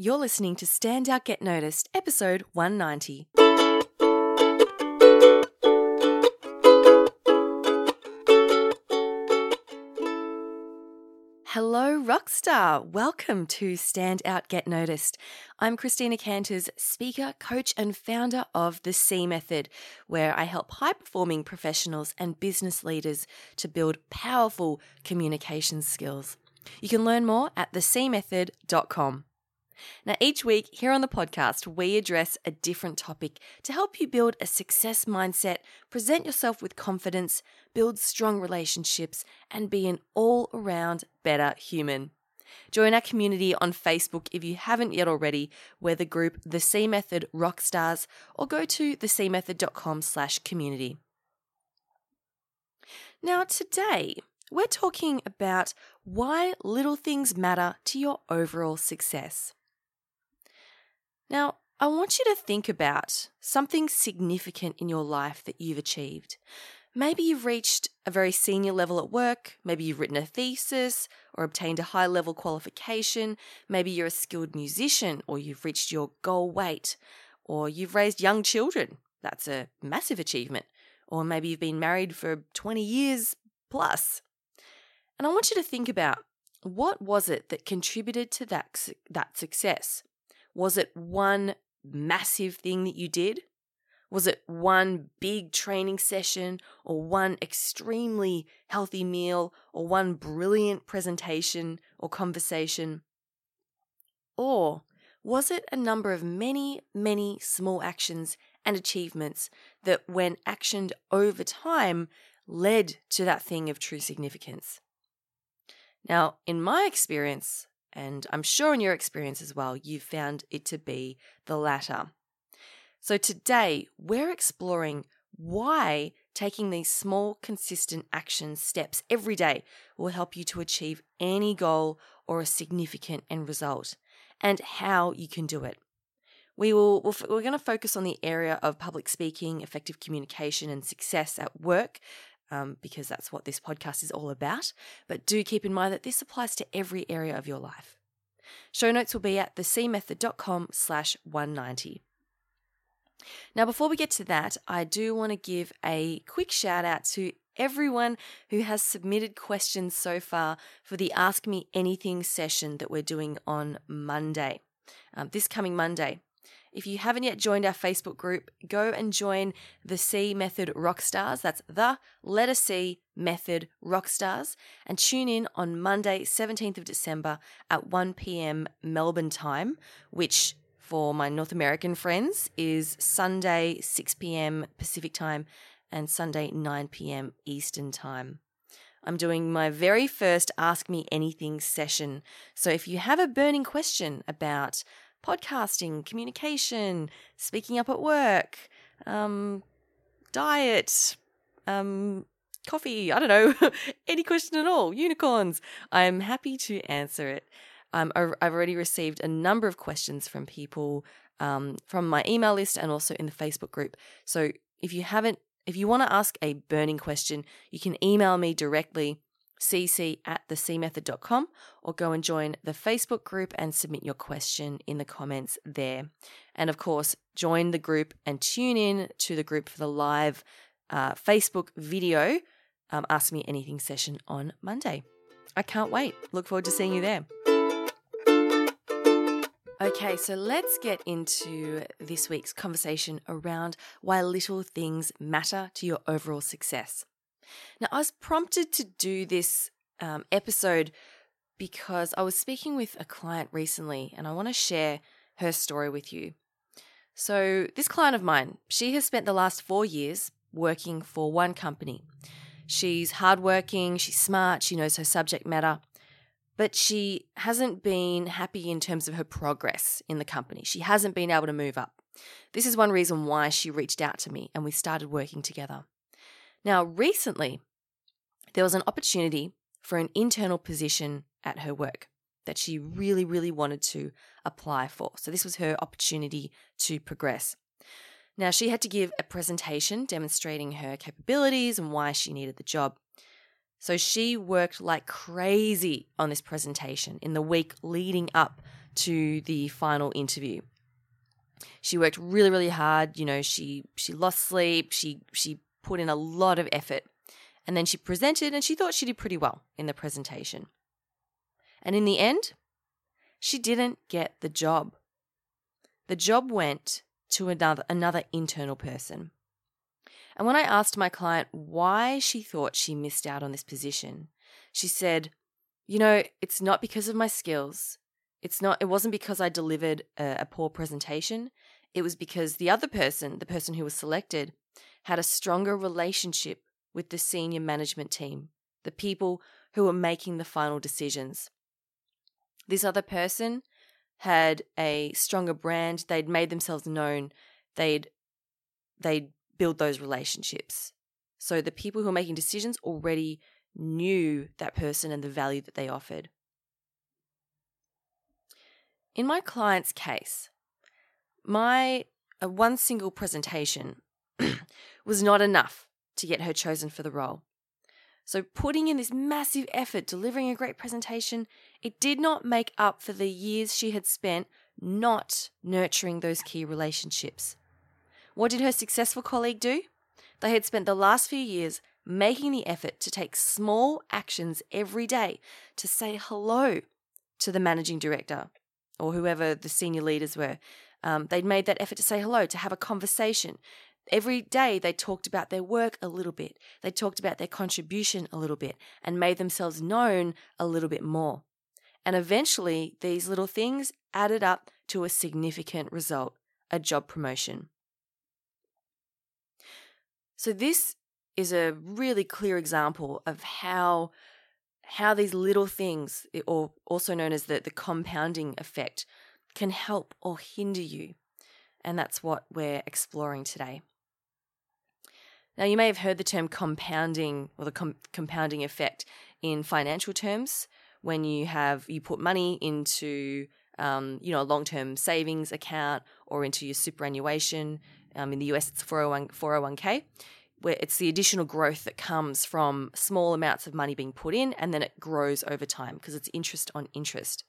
You're listening to Stand Out Get Noticed, episode 190. Hello, Rockstar. Welcome to Stand Out Get Noticed. I'm Christina Canter, speaker, coach, and founder of The C Method, where I help high-performing professionals and business leaders to build powerful communication skills. You can learn more at thecmethod.com. Now, each week here on the podcast, we address a different topic to help you build a success mindset, present yourself with confidence, build strong relationships, and be an all-around better human. Join our community on Facebook if you haven't yet already. We're the group The C Method Rockstars, or go to thecmethod.com/community. Now, today, we're talking about why little things matter to your overall success. Now, I want you to think about something significant in your life that you've achieved. Maybe you've reached a very senior level at work, maybe you've written a thesis or obtained a high-level qualification, maybe you're a skilled musician or you've reached your goal weight, or you've raised young children. That's a massive achievement. Or maybe you've been married for 20 years plus. And I want you to think about, what was it that contributed to that success? Was it one massive thing that you did? Was it one big training session, or one extremely healthy meal, or one brilliant presentation or conversation? Or was it a number of many, many small actions and achievements that, when actioned over time, led to that thing of true significance? Now, in my experience, and I'm sure in your experience as well, you've found it to be the latter. So today we're exploring why taking these small, consistent action steps every day will help you to achieve any goal or a significant end result, and how you can do it. We're going to focus on the area of public speaking, effective communication, and success at work, because that's what this podcast is all about. But do keep in mind that this applies to every area of your life. Show notes will be at thecmethod.com/190. Now, before we get to that, I do want to give a quick shout out to everyone who has submitted questions so far for the Ask Me Anything session that we're doing on Monday, this coming Monday. If you haven't yet joined our Facebook group, go and join the C Method Rockstars. That's the letter C Method Rockstars. And tune in on Monday, 17th of December at 1 p.m. Melbourne time, which for my North American friends is Sunday, 6 p.m. Pacific time, and Sunday, 9 p.m. Eastern time. I'm doing my very first Ask Me Anything session. So if you have a burning question about podcasting, communication, speaking up at work, diet, coffee, I don't know, any question at all, unicorns, I'm happy to answer it. I've already received a number of questions from people from my email list and also in the Facebook group. So if you want to ask a burning question, you can email me directly, cc@thecmethod.com, or go and join the Facebook group and submit your question in the comments there. And of course, join the group and tune in to the group for the live Facebook video Ask Me Anything session on Monday. I can't wait. Look forward to seeing you there. Okay, so let's get into this week's conversation around why little things matter to your overall success. Now, I was prompted to do this episode because I was speaking with a client recently, and I want to share her story with you. So this client of mine, she has spent the last 4 years working for one company. She's hardworking, she's smart, she knows her subject matter, but she hasn't been happy in terms of her progress in the company. She hasn't been able to move up. This is one reason why she reached out to me and we started working together. Now, recently, there was an opportunity for an internal position at her work that she really, really wanted to apply for. So this was her opportunity to progress. Now, she had to give a presentation demonstrating her capabilities and why she needed the job. So she worked like crazy on this presentation in the week leading up to the final interview. She worked really, really hard. You know, she lost sleep. She put in a lot of effort. And then she presented, and she thought she did pretty well in the presentation. And in the end, she didn't get the job. The job went to another internal person. And when I asked my client why she thought she missed out on this position, she said, you know, it's not because of my skills. It wasn't because I delivered a poor presentation. It was because the other person, the person who was selected, had a stronger relationship with the senior management team, the people who were making the final decisions. This other person had a stronger brand. They'd made themselves known. They'd build those relationships. So the people who are making decisions already knew that person and the value that they offered. In my client's case, my one single presentation was not enough to get her chosen for the role. So putting in this massive effort, delivering a great presentation, it did not make up for the years she had spent not nurturing those key relationships. What did her successful colleague do? They had spent the last few years making the effort to take small actions every day to say hello to the managing director, or whoever the senior leaders were. They'd made that effort to say hello, to have a conversation. Every day they talked about their work a little bit. They talked about their contribution a little bit and made themselves known a little bit more. And eventually these little things added up to a significant result, a job promotion. So this is a really clear example of how these little things, or also known as the compounding effect, can help or hinder you. And that's what we're exploring today. Now, you may have heard the term compounding, or the compounding effect, in financial terms. When you put money into a long-term savings account or into your superannuation. In the US, it's 401k. Where it's the additional growth that comes from small amounts of money being put in, and then it grows over time because it's interest on interest.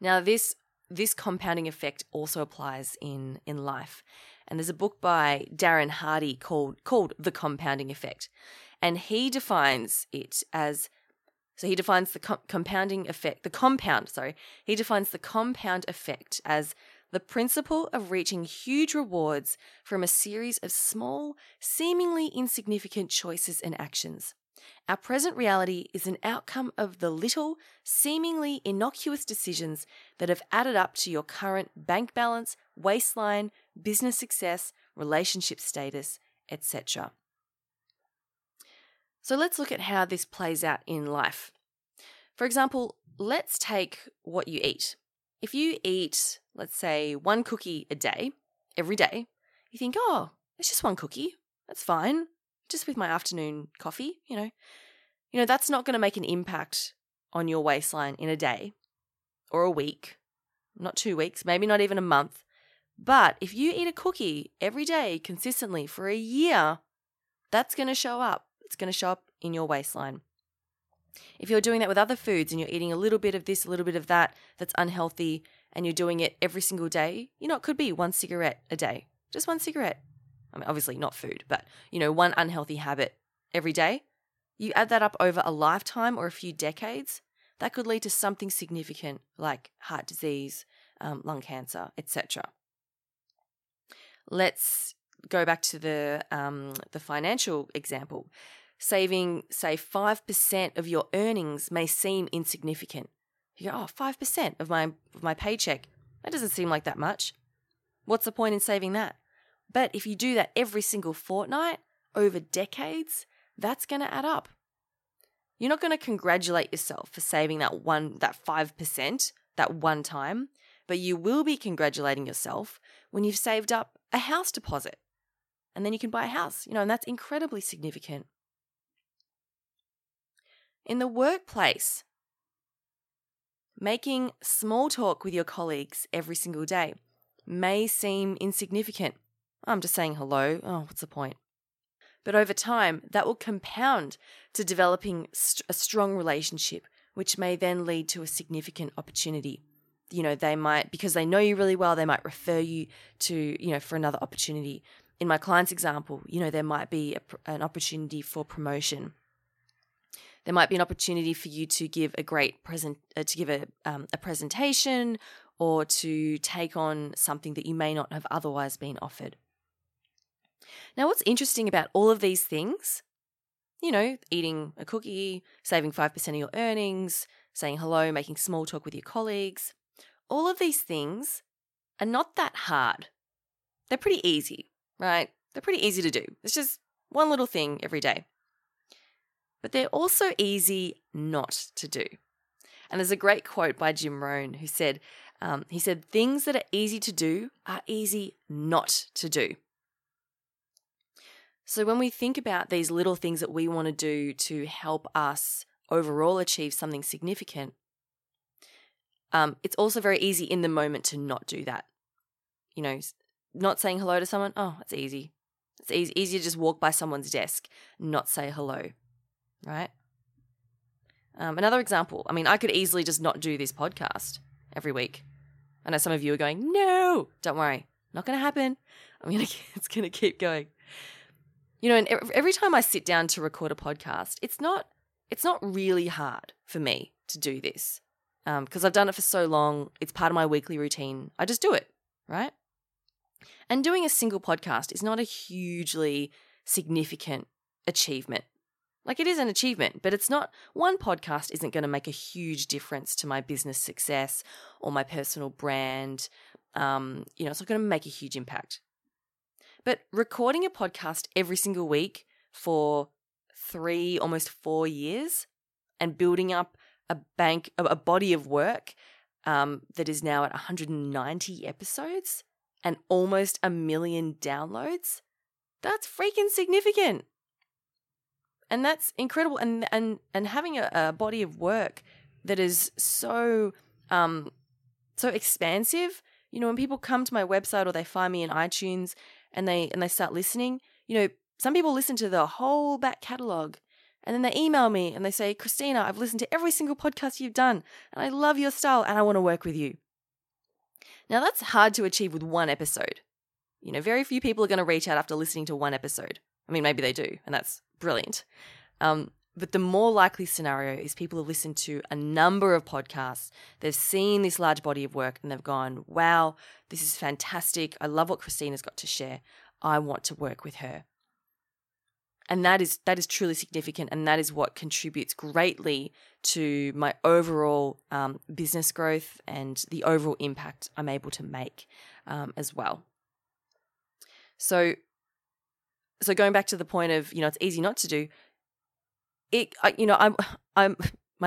Now, this compounding effect also applies in life. And there's a book by Darren Hardy called The Compounding Effect. And he defines it as, so he defines the compounding effect, he defines the compound effect as the principle of reaching huge rewards from a series of small, seemingly insignificant choices and actions. Our present reality is an outcome of the little, seemingly innocuous decisions that have added up to your current bank balance, waistline, business success, relationship status, etc. So let's look at how this plays out in life. For example, let's take what you eat. If you eat, let's say, one cookie a day, every day, you think, oh, it's just one cookie. That's fine. Just with my afternoon coffee, you know, that's not going to make an impact on your waistline in a day or a week, not 2 weeks, maybe not even a month. But if you eat a cookie every day consistently for a year, that's going to show up. It's going to show up in your waistline. If you're doing that with other foods and you're eating a little bit of this, a little bit of that, that's unhealthy, and you're doing it every single day, it could be one cigarette a day, just one cigarette. I mean, obviously not food, but, one unhealthy habit every day. You add that up over a lifetime or a few decades, that could lead to something significant like heart disease, lung cancer, etc. Let's go back to the financial example. Saving, say, 5% of your earnings may seem insignificant. You go, 5% of my paycheck, that doesn't seem like that much. What's the point in saving that? But if you do that every single fortnight over decades, that's going to add up. You're not going to congratulate yourself for saving that 5% that one time, but you will be congratulating yourself when you've saved up a house deposit, and then you can buy a house, and that's incredibly significant. In the workplace, making small talk with your colleagues every single day may seem insignificant. I'm just saying hello. Oh, what's the point? But over time, that will compound to developing a strong relationship, which may then lead to a significant opportunity, you know, they might, because they know you really well, they might refer you to, you know, for another opportunity. In my client's example, you know, there might be an opportunity for promotion. There might be an opportunity for you to give a great a presentation, or to take on something that you may not have otherwise been offered. Now, what's interesting about all of these things, you know, eating a cookie, saving 5% of your earnings, saying hello, making small talk with your colleagues, all of these things are not that hard. They're pretty easy, right? They're pretty easy to do. It's just one little thing every day. But they're also easy not to do. And there's a great quote by Jim Rohn who said, things that are easy to do are easy not to do. So when we think about these little things that we want to do to help us overall achieve something significant, it's also very easy in the moment to not do that. You know, not saying hello to someone, oh, it's easy. It's easy to just walk by someone's desk, not say hello, right? Another example, I mean, I could easily just not do this podcast every week. I know some of you are going, no, don't worry, not going to happen. It's going to keep going. You know, and every time I sit down to record a podcast, it's not really hard for me to do this because I've done it for so long. It's part of my weekly routine. I just do it, right? And doing a single podcast is not a hugely significant achievement. Like, it is an achievement, but it's not, one podcast isn't going to make a huge difference to my business success or my personal brand. You know, it's not going to make a huge impact. But recording a podcast every single week for 3, almost 4 years, and building up a body of work that is now at 190 episodes and almost 1 million downloads, that's freaking significant. And that's incredible. And having a body of work that is so expansive, you know, when people come to my website or they find me in iTunes and they start listening, you know, some people listen to the whole back catalogue and then they email me and they say, Christina, I've listened to every single podcast you've done and I love your style and I want to work with you. Now, that's hard to achieve with one episode. You know, very few people are going to reach out after listening to one episode. I mean, maybe they do, and that's brilliant. But the more likely scenario is people have listened to a number of podcasts, they've seen this large body of work and they've gone, wow, this is fantastic. I love what Christina's got to share. I want to work with her. And that is truly significant, and that is what contributes greatly to my overall business growth and the overall impact I'm able to make as well. So going back to the point of, you know, it's easy not to do it. My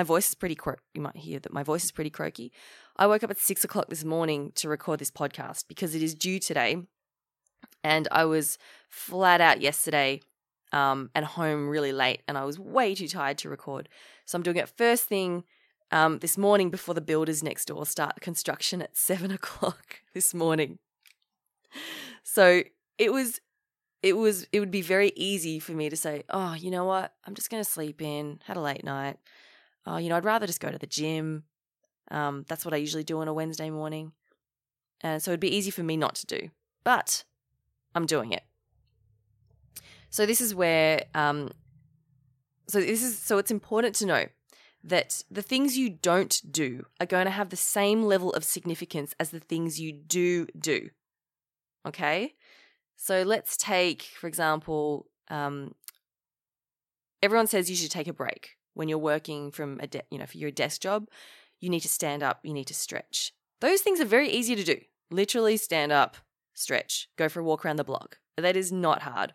voice is pretty croaky. You might hear that my voice is pretty croaky. I woke up at 6:00 this morning to record this podcast because it is due today, and I was flat out yesterday and home really late, and I was way too tired to record. So I'm doing it first thing this morning before the builders next door start construction at 7:00 this morning. So it would be very easy for me to say, oh, you know what? I'm just going to sleep in, had a late night. Oh, you know, I'd rather just go to the gym. That's what I usually do on a Wednesday morning. And so it'd be easy for me not to do, but I'm doing it. So this is where, so it's important to know that the things you don't do are going to have the same level of significance as the things you do. Okay. So let's take, for example, everyone says you should take a break when you're working from for your desk job. You need to stand up, you need to stretch. Those things are very easy to do. Literally stand up, stretch, go for a walk around the block. That is not hard.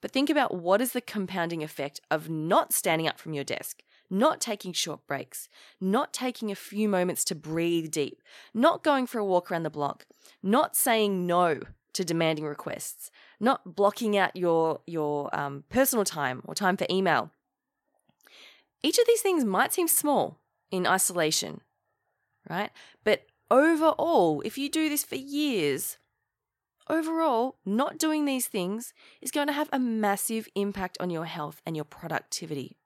But think about, what is the compounding effect of not standing up from your desk, not taking short breaks, not taking a few moments to breathe deep, not going for a walk around the block, not saying no to demanding requests, not blocking out your personal time or time for email. Each of these things might seem small in isolation, right? But overall, if you do this for years, overall, not doing these things is going to have a massive impact on your health and your productivity.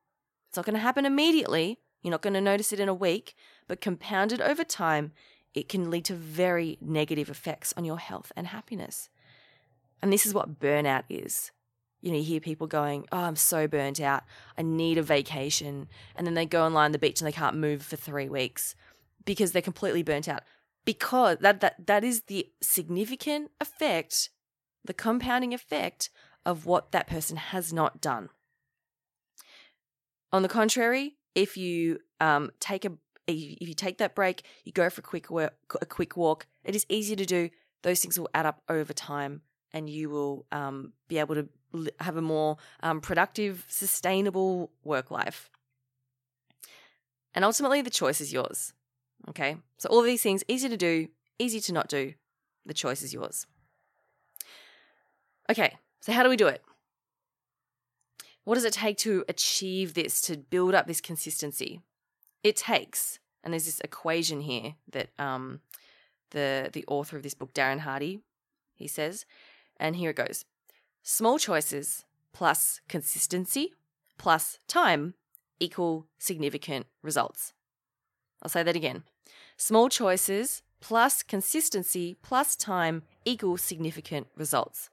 It's not going to happen immediately. You're not going to notice it in a week, but compounded over time, it can lead to very negative effects on your health and happiness. And this is what burnout is. You know, you hear people going, oh, I'm so burnt out, I need a vacation. And then they go and lie on the beach and they can't move for 3 weeks because they're completely burnt out. Because that is the significant effect, the compounding effect of what that person has not done. On the contrary, if you take that break, you go for a quick walk, it is easy to do. Those things will add up over time, and you will be able to have a more productive, sustainable work life. And ultimately, the choice is yours. Okay, so all of these things, easy to do, easy to not do, the choice is yours. Okay, so how do we do it? What does it take to achieve this, to build up this consistency? It takes, and there's this equation here that the author of this book, Darren Hardy, he says, and here it goes. Small choices plus consistency plus time equal significant results. I'll say that again. Small choices plus consistency plus time equal significant results.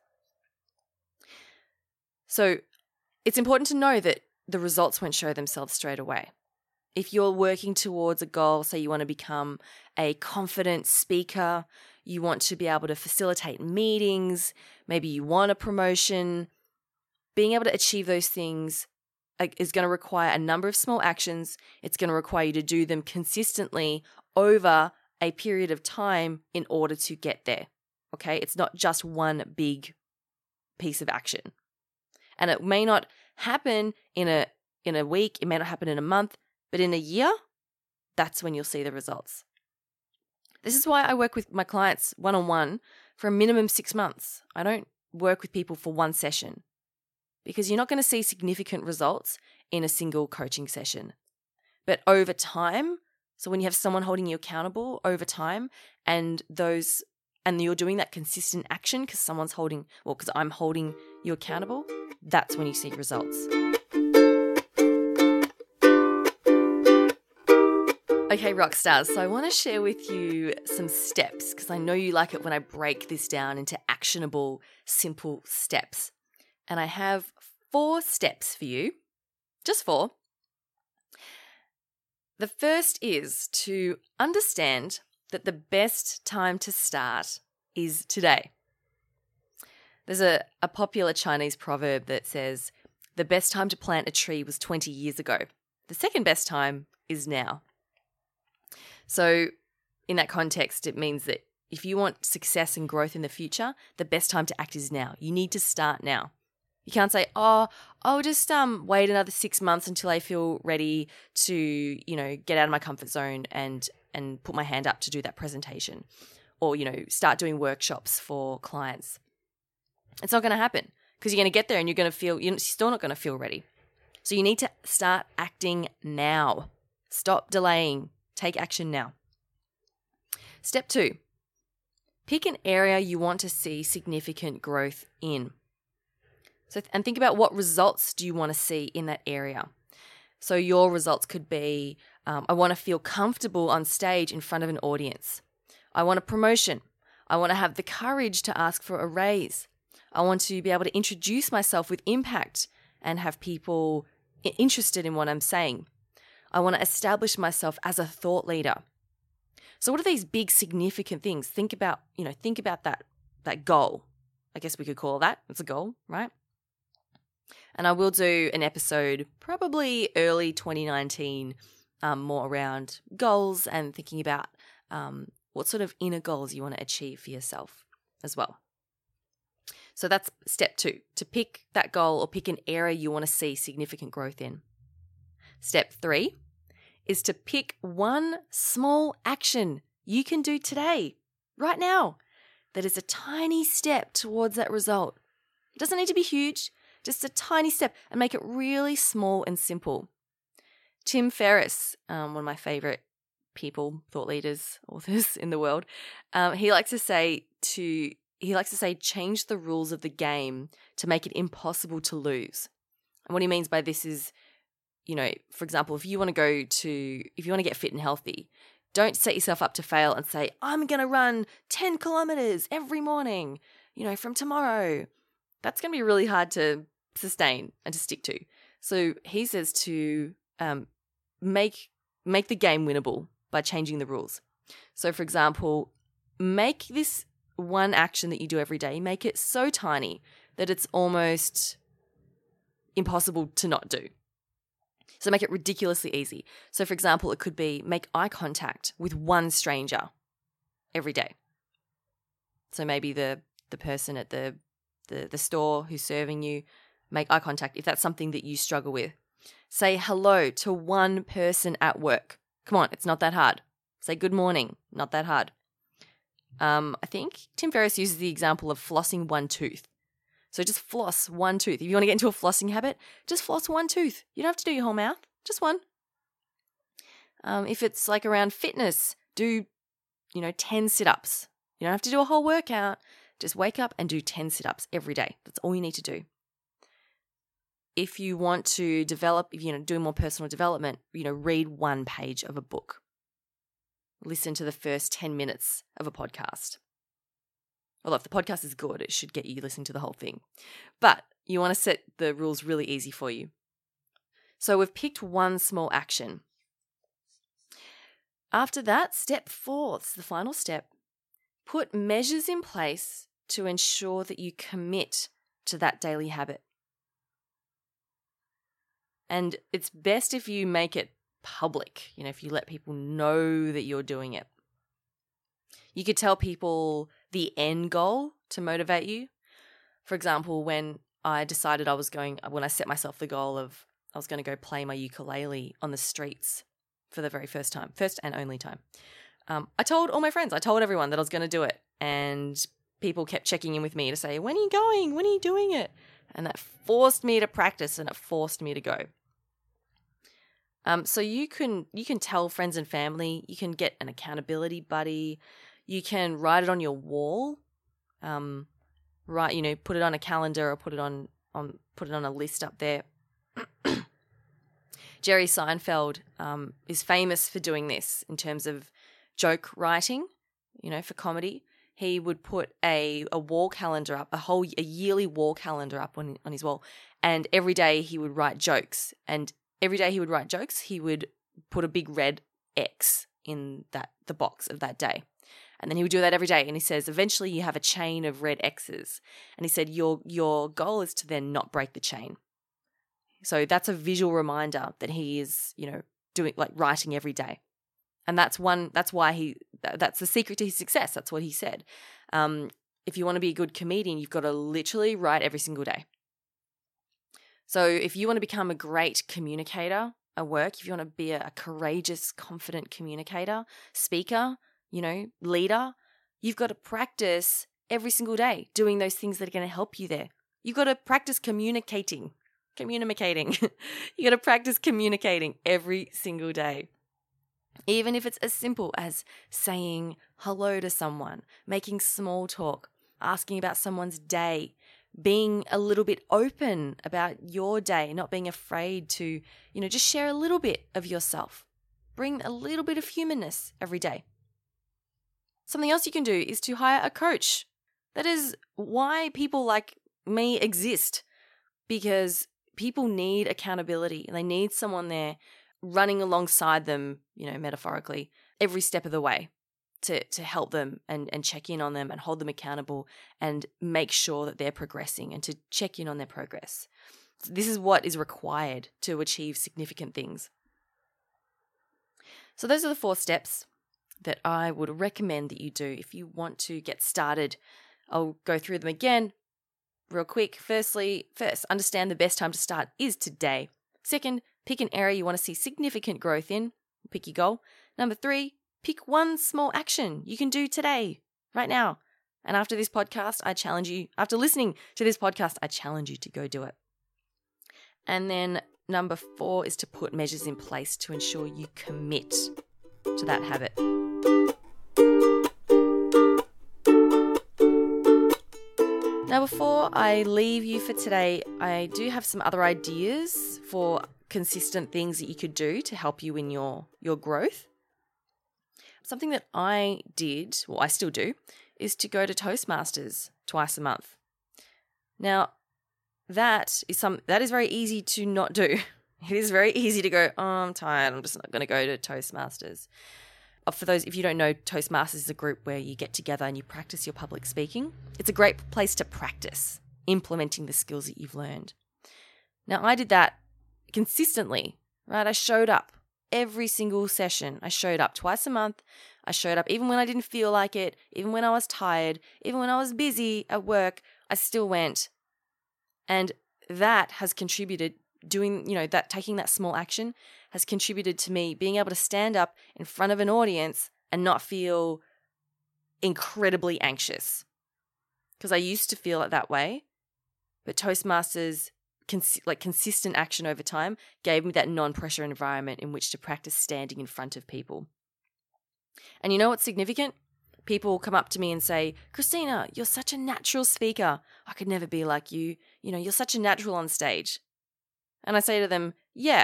So it's important to know that the results won't show themselves straight away. If you're working towards a goal, say you want to become a confident speaker, you want to be able to facilitate meetings, maybe you want a promotion, being able to achieve those things is going to require a number of small actions. It's going to require you to do them consistently over a period of time in order to get there, okay? It's not just one big piece of action. And it may not happen in a week, it may not happen in a month, but in a year, that's when you'll see the results. This is why I work with my clients one-on-one for a minimum 6 months. I don't work with people for one session, because you're not going to see significant results in a single coaching session. But over time, so when you have someone holding you accountable over time, and you're doing that consistent action because because I'm holding you accountable, that's when you see results. Okay, rock stars, so I want to share with you some steps because I know you like it when I break this down into actionable, simple steps. And I have 4 steps for you, just 4. The first is to understand that the best time to start is today. There's a popular Chinese proverb that says, the best time to plant a tree was 20 years ago. The second best time is now. So in that context, it means that if you want success and growth in the future, the best time to act is now. You need to start now. You can't say, oh, I'll just wait another 6 months until I feel ready to, you know, get out of my comfort zone and put my hand up to do that presentation, or, you know, start doing workshops for clients. It's not going to happen because you're going to get there and you're still not going to feel ready. So you need to start acting now. Stop delaying. Take action now. Step 2, pick an area you want to see significant growth in. So, and think about what results do you want to see in that area. So your results could be, I want to feel comfortable on stage in front of an audience. I want a promotion. I want to have the courage to ask for a raise. I want to be able to introduce myself with impact and have people interested in what I'm saying. I want to establish myself as a thought leader. So what are these big significant things? Think about that goal. I guess we could call that. It's a goal, right? And I will do an episode probably early 2019, more around goals and thinking about what sort of inner goals you want to achieve for yourself as well. So that's step 2, to pick that goal or pick an area you want to see significant growth in. Step 3 is to pick one small action you can do today, right now, that is a tiny step towards that result. It doesn't need to be huge. Just a tiny step, and make it really small and simple. Tim Ferriss, one of my favorite people, thought leaders, authors in the world, he likes to say, change the rules of the game to make it impossible to lose. And what he means by this is, you know, for example, if you want to get fit and healthy, Don't set yourself up to fail and say, I'm going to run 10 kilometers every morning, from tomorrow. That's going to be really hard to sustain and to stick to. So he says to make the game winnable by changing the rules. So, for example, make this one action that you do every day, make it so tiny that it's almost impossible to not do. So make it ridiculously easy. So, for example, it could be make eye contact with one stranger every day. So maybe the person at the store who's serving you, make eye contact if that's something that you struggle with. Say hello to one person at work. Come on, it's not that hard. Say good morning, not that hard. I think Tim Ferriss uses the example of flossing one tooth. So just floss one tooth. If you want to get into a flossing habit, just floss one tooth. You don't have to do your whole mouth, just one. If it's like around fitness, do, 10 sit-ups. You don't have to do a whole workout. Just wake up and do 10 sit-ups every day. That's all you need to do. If you want to develop, do more personal development, read one page of a book. Listen to the first 10 minutes of a podcast. Although if the podcast is good, it should get you listening to the whole thing. But you want to set the rules really easy for you. So we've picked one small action. After that, step 4, it's the final step. Put measures in place to ensure that you commit to that daily habit. And it's best if you make it public, if you let people know that you're doing it. You could tell people the end goal to motivate you. For example, when I set myself the goal of I was going to go play my ukulele on the streets for the very first time, first and only time, I told all my friends, I told everyone that I was going to do it. And people kept checking in with me to say, when are you going? When are you doing it? And that forced me to practice and it forced me to go. So you can tell friends and family, you can get an accountability buddy, you can write it on your wall, put it on a calendar or put it on a list up there. Jerry Seinfeld is famous for doing this in terms of joke writing, for comedy. He would put a wall calendar up, a yearly wall calendar up on his wall, and every day he would write jokes. Every day he would write jokes, he would put a big red X in the box of that day. And then he would do that every day. And he says, eventually you have a chain of red X's. And he said, your goal is to then not break the chain. So that's a visual reminder that he is, doing like writing every day. And that's the secret to his success. That's what he said. If you want to be a good comedian, you've got to literally write every single day. So if you want to become a great communicator at work, if you want to be a courageous, confident communicator, speaker, leader, you've got to practice every single day doing those things that are going to help you there. You've got to practice communicating. You've got to practice communicating every single day. Even if it's as simple as saying hello to someone, making small talk, asking about someone's day, being a little bit open about your day, not being afraid to, just share a little bit of yourself. Bring a little bit of humanness every day. Something else you can do is to hire a coach. That is why people like me exist, because people need accountability. They need someone there running alongside them, metaphorically, every step of the way. To help them and check in on them and hold them accountable and make sure that they're progressing and to check in on their progress. So this is what is required to achieve significant things. So those are the 4 steps that I would recommend that you do if you want to get started. I'll go through them again real quick. First, understand the best time to start is today. Second, pick an area you want to see significant growth in. Pick your goal. Number 3, pick one small action you can do today, right now. And after this podcast, I challenge you, after listening to this podcast, I challenge you to go do it. And then number 4 is to put measures in place to ensure you commit to that habit. Now, before I leave you for today, I do have some other ideas for consistent things that you could do to help you in your growth. something that I did, well, I still do, is to go to Toastmasters twice a month. Now, that is very easy to not do. It is very easy to go, oh, I'm tired, I'm just not going to go to Toastmasters. For those, if you don't know, Toastmasters is a group where you get together and you practice your public speaking. It's a great place to practice implementing the skills that you've learned. Now, I did that consistently, right? I showed up every single session. I showed up twice a month. I showed up even when I didn't feel like it, even when I was tired, even when I was busy at work, I still went. And that has contributed, taking that small action has contributed to me being able to stand up in front of an audience and not feel incredibly anxious. Because I used to feel it that way, but Toastmasters, consistent action over time gave me that non-pressure environment in which to practice standing in front of people. And you know what's significant? People come up to me and say, Christina, you're such a natural speaker. I could never be like you. You know, you're such a natural on stage. And I say to them, yeah,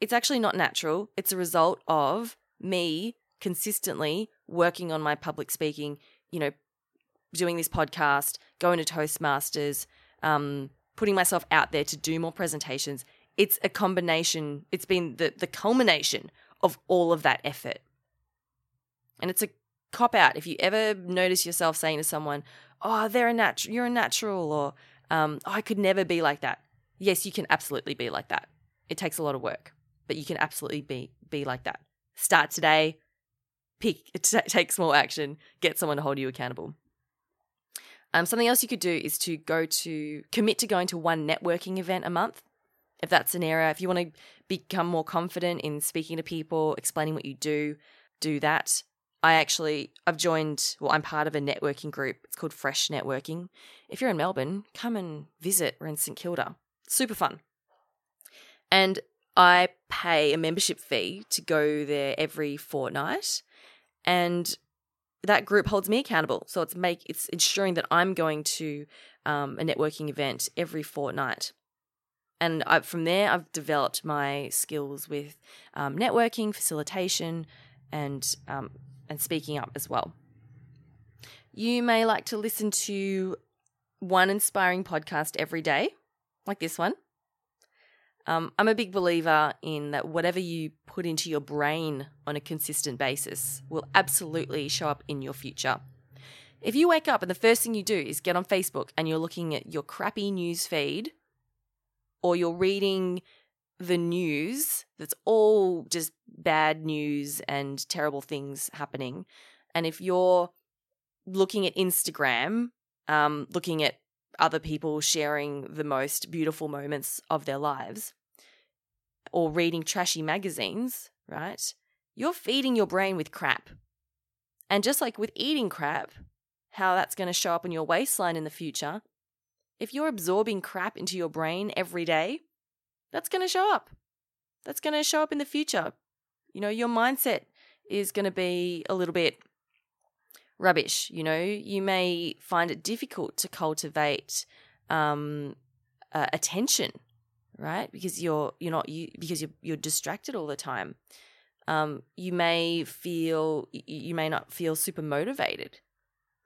it's actually not natural. It's a result of me consistently working on my public speaking, doing this podcast, going to Toastmasters, putting myself out there to do more presentations. It's a combination. It's been the culmination of all of that effort. And it's a cop out if you ever notice yourself saying to someone, oh, you're a natural, or I could never be like that. Yes, you can absolutely be like that. It takes a lot of work, but you can absolutely be like that. Start today, take small action, get someone to hold you accountable. Something else you could do is to commit to going to one networking event a month. If that's an area, if you want to become more confident in speaking to people, explaining what you do, do that. I'm part of a networking group. It's called Fresh Networking. If you're in Melbourne, come and visit. We're in St Kilda. Super fun. And I pay a membership fee to go there every fortnight, and that group holds me accountable. So it's ensuring that I'm going to a networking event every fortnight. And from there, I've developed my skills with networking, facilitation, and speaking up as well. You may like to listen to one inspiring podcast every day, like this one. I'm a big believer in that whatever you put into your brain on a consistent basis will absolutely show up in your future. If you wake up and the first thing you do is get on Facebook and you're looking at your crappy news feed, or you're reading the news that's all just bad news and terrible things happening. And if you're looking at Instagram, looking at other people sharing the most beautiful moments of their lives, or reading trashy magazines, right? You're feeding your brain with crap. And just like with eating crap, how that's going to show up in your waistline in the future, if you're absorbing crap into your brain every day, that's going to show up. That's going to show up in the future. Your mindset is going to be a little bit rubbish. You may find it difficult to cultivate attention, right? Because you're distracted all the time. You may not feel super motivated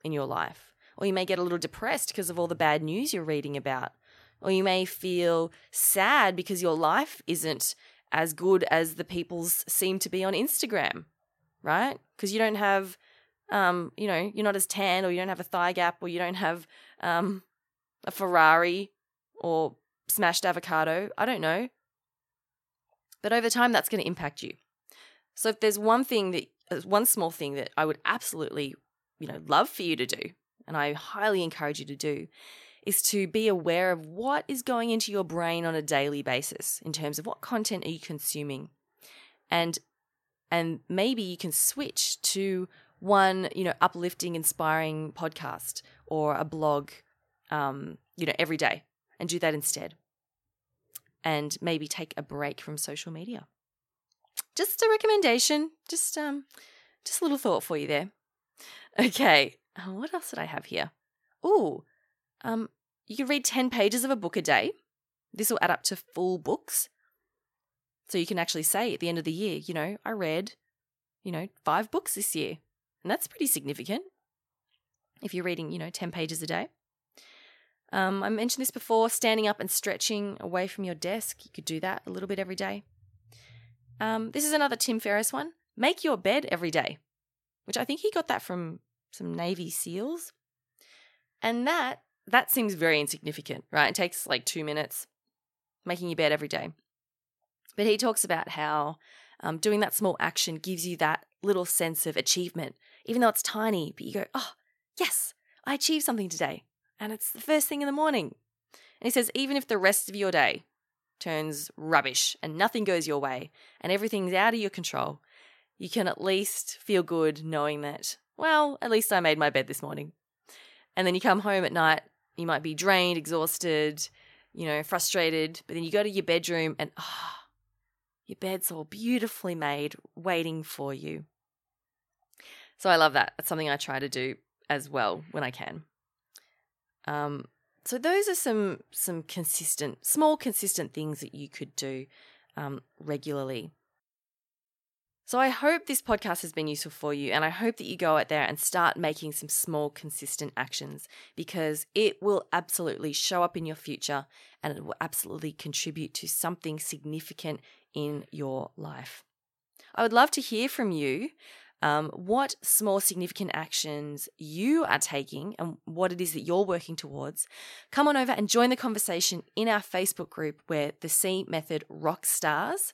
in your life, or you may get a little depressed because of all the bad news you're reading about. Or you may feel sad because your life isn't as good as the people's seem to be on Instagram, right? Because you don't have, you're not as tan, or you don't have a thigh gap, or you don't have a Ferrari or smashed avocado. I don't know. But over time, that's going to impact you. So if there's one small thing that I would absolutely, love for you to do, and I highly encourage you to do, is to be aware of what is going into your brain on a daily basis in terms of what content are you consuming. And maybe you can switch to one, uplifting, inspiring podcast or a blog, every day, and do that instead. And maybe take a break from social media. Just a recommendation, just a little thought for you there. Okay, what else did I have here? Ooh, you can read 10 pages of a book a day. This will add up to full books. So you can actually say at the end of the year, I read, you know, 5 books this year. And that's pretty significant if you're reading, you know, 10 pages a day. I mentioned this before, standing up and stretching away from your desk. You could do that a little bit every day. This is another Tim Ferriss one. Make your bed every day, which I think he got that from some Navy SEALs. And that seems very insignificant, right? It takes like 2 minutes, making your bed every day. But he talks about how doing that small action gives you that little sense of achievement, even though it's tiny, but you go, oh, yes, I achieved something today. And it's the first thing in the morning. And he says, even if the rest of your day turns rubbish and nothing goes your way and everything's out of your control, you can at least feel good knowing that, well, at least I made my bed this morning. And then you come home at night, you might be drained, exhausted, you know, frustrated, but then you go to your bedroom and, oh, your bed's all beautifully made, waiting for you. So I love that. That's something I try to do as well when I can. So those are some consistent, small consistent things that you could do regularly. So I hope this podcast has been useful for you, and I hope that you go out there and start making some small consistent actions, because it will absolutely show up in your future and it will absolutely contribute to something significant in your life. I would love to hear from you. What small significant actions you are taking and what it is that you're working towards. Come on over and join the conversation in our Facebook group where The C Method Rockstars,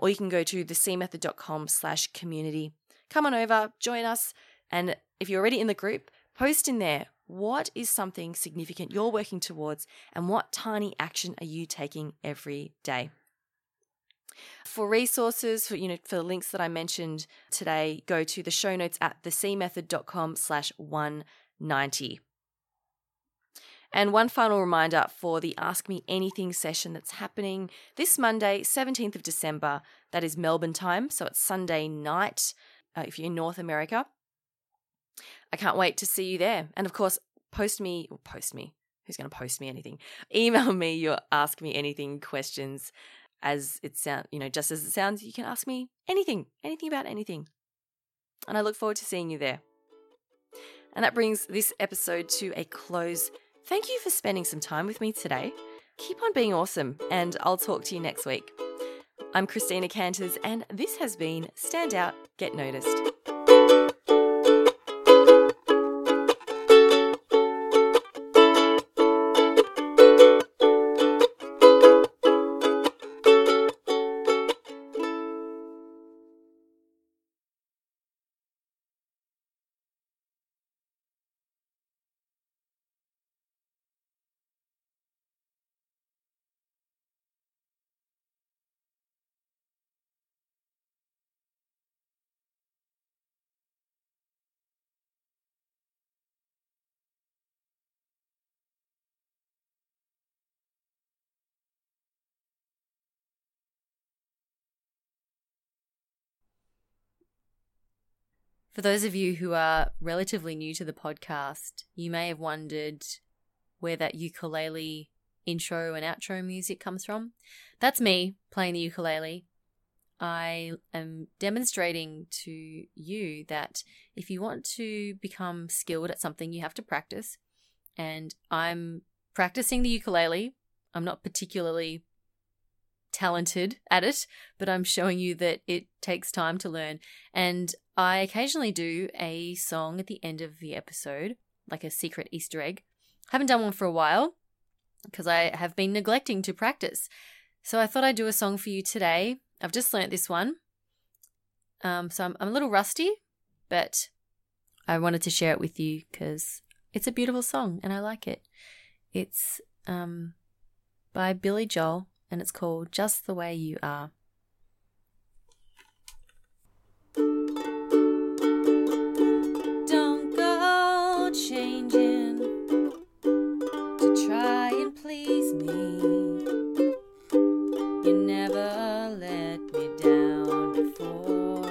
or you can go to thecmethod.com/community. Come on over, join us, and if you're already in the group, post in there what is something significant you're working towards and what tiny action are you taking every day. For resources, for the links that I mentioned today, go to the show notes at thecmethod.com/190. And one final reminder for the Ask Me Anything session that's happening this Monday, 17th of December. That is Melbourne time, so it's Sunday night if you're in North America. I can't wait to see you there. And of course, post me. Who's going to post me anything? Email me your Ask Me Anything questions. As it sounds, just as it sounds, you can ask me anything about anything. And I look forward to seeing you there. And that brings this episode to a close. Thank you for spending some time with me today. Keep on being awesome, and I'll talk to you next week. I'm Christina Canters, and this has been Stand Out, Get Noticed. For those of you who are relatively new to the podcast, you may have wondered where that ukulele intro and outro music comes from. That's me playing the ukulele. I am demonstrating to you that if you want to become skilled at something, you have to practice. And I'm practicing the ukulele. I'm not particularly talented at it, but I'm showing you that it takes time to learn. And I occasionally do a song at the end of the episode, like a secret Easter egg. Haven't done one for a while because I have been neglecting to practice. So I thought I'd do a song for you today. I've just learnt this one. So I'm a little rusty, but I wanted to share it with you because it's a beautiful song and I like it. It's by Billy Joel, and it's called Just the Way You Are. Don't go changing to try and please me. You never let me down before.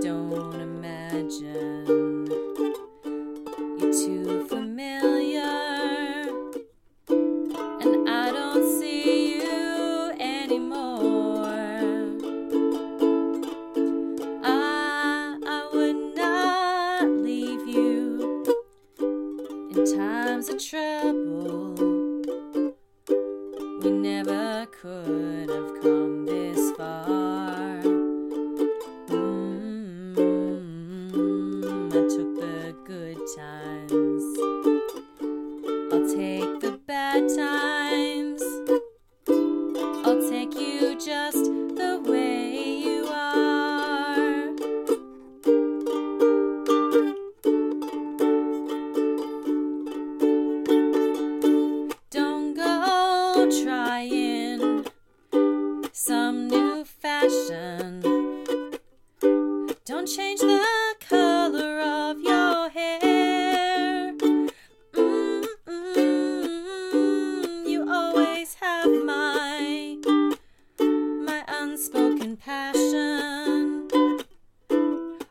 Don't imagine you're too familiar. Don't change the color of your hair. You always have my unspoken passion.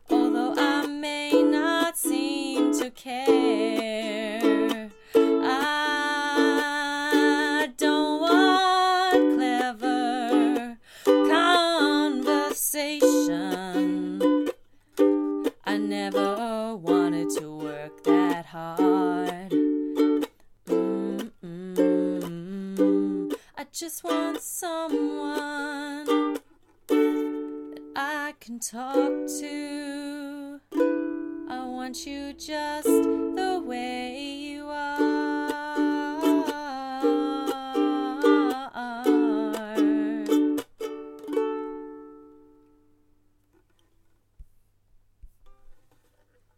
Although I may not seem to care, I don't want clever conversation. I never wanted to work that hard. I just want someone that I can talk to. I want you just the way